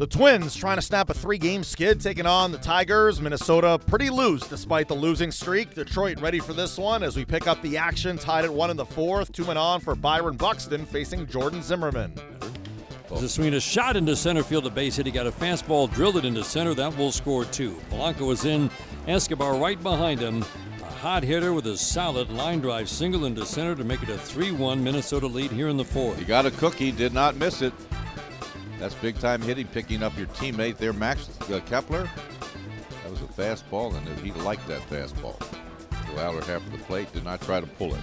The Twins trying to snap a 3-game skid, taking on the Tigers. Minnesota pretty loose despite the losing streak. Detroit ready for this one as we pick up the action, tied at 1 in the 4th. 2 men on for Byron Buxton facing Jordan Zimmermann. As a swing, a shot into center field, a base hit. He got a fastball, drilled it into center. That will score 2. Polanco is in, Escobar right behind him. A hot hitter with a solid line drive single into center to make it a 3-1 Minnesota lead here in the 4th. He got a cookie, did not miss it. That's big-time hitting, picking up your teammate there, Max Kepler. That was a fastball, and he liked that fastball. The outer half of the plate, did not try to pull it.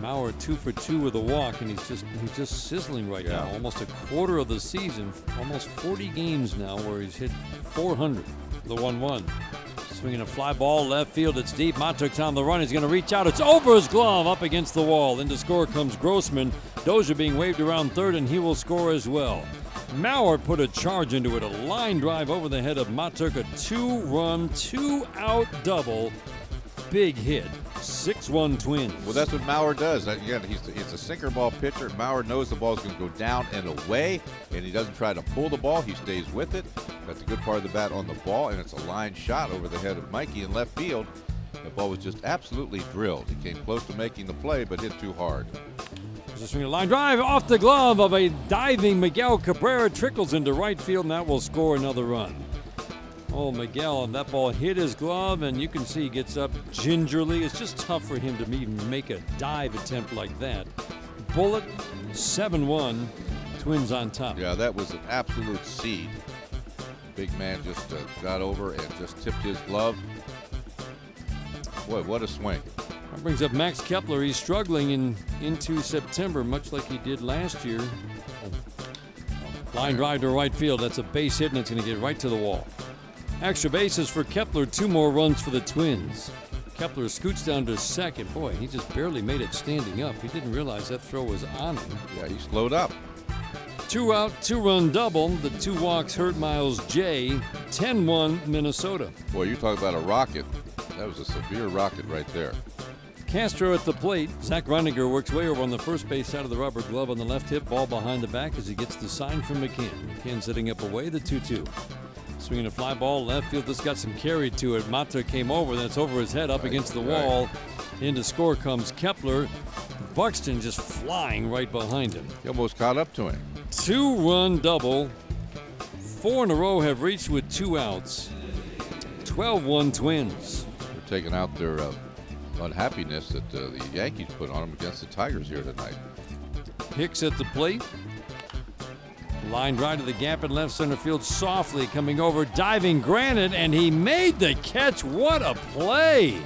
Mauer 2 for 2 with a walk, and he's just sizzling right now. Almost a quarter of the season, almost 40 games now where he's hit 400. The 1-1. Swinging a fly ball, left field, it's deep. Mata on the run, he's going to reach out. It's over his glove, up against the wall. Into score comes Grossman. Dozier being waved around third, and he will score as well. Mauer put a charge into it, a line drive over the head of Maturka, 2-run, 2-out double, big hit, 6-1 Twins. Well, that's what Mauer does. Again, he's a sinker ball pitcher. Mauer knows the ball's going to go down and away, and he doesn't try to pull the ball. He stays with it. That's a good part of the bat on the ball, and it's a line shot over the head of Mikey in left field. The ball was just absolutely drilled. He came close to making the play, but hit too hard. A swing, a line drive off the glove of a diving Miguel Cabrera, trickles into right field, and that will score another run. Oh, Miguel, and that ball hit his glove, and you can see he gets up gingerly. It's just tough for him to even make a dive attempt like that. Bullet, 7-1, Twins on top. Yeah, that was an absolute seed. Big man just got over and just tipped his glove. Boy, what a swing. That brings up Max Kepler. He's struggling into September, much like he did last year. Line drive to right field. That's a base hit, and it's going to get right to the wall. Extra bases for Kepler. 2 more runs for the Twins. Kepler scoots down to second. Boy, he just barely made it standing up. He didn't realize that throw was on him. Yeah, he slowed up. 2-out, 2-run double. The 2 walks hurt Miles Jay. 10-1 Minnesota. Boy, you talk about a rocket. That was a severe rocket right there. Castro at the plate. Zach Reininger works way over on the first base side of the rubber. Glove on the left hip, ball behind the back as he gets the sign from McCann. McCann setting up away, the 2-2. Swinging a fly ball, left field. This got some carry to it. Mata came over, then it's over his head, up against the wall. Into score comes Kepler. Buxton just flying right behind him. He almost caught up to him. 2-run double. 4 in a row have reached with 2 outs. 12-1 Twins. They're taking out their unhappiness that the Yankees put on them against the Tigers here tonight. Hicks at the plate. Line right to the gap in left center field, softly coming over, diving Granite, and he made the catch. What a play.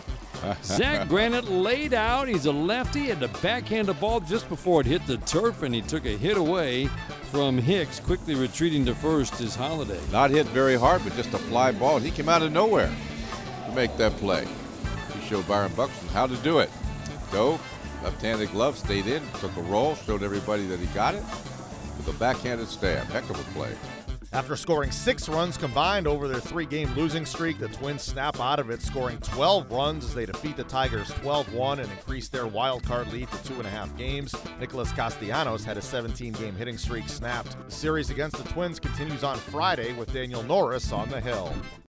Zach Granite laid out. He's a lefty, had to backhand the ball just before it hit the turf, and he took a hit away from Hicks. Quickly retreating to first is Holiday. Not hit very hard, but just a fly ball. He came out of nowhere to make that play. Show Byron Buxton how to do it. Dove, left-handed glove, stayed in, took a roll, showed everybody that he got it with a backhanded stab. Heck of a play. After scoring 6 runs combined over their 3-game losing streak, the Twins snap out of it, scoring 12 runs as they defeat the Tigers 12-1 and increase their wild card lead to 2.5 games. Nicholas Castellanos had a 17-game hitting streak snapped. The series against the Twins continues on Friday with Daniel Norris on the hill.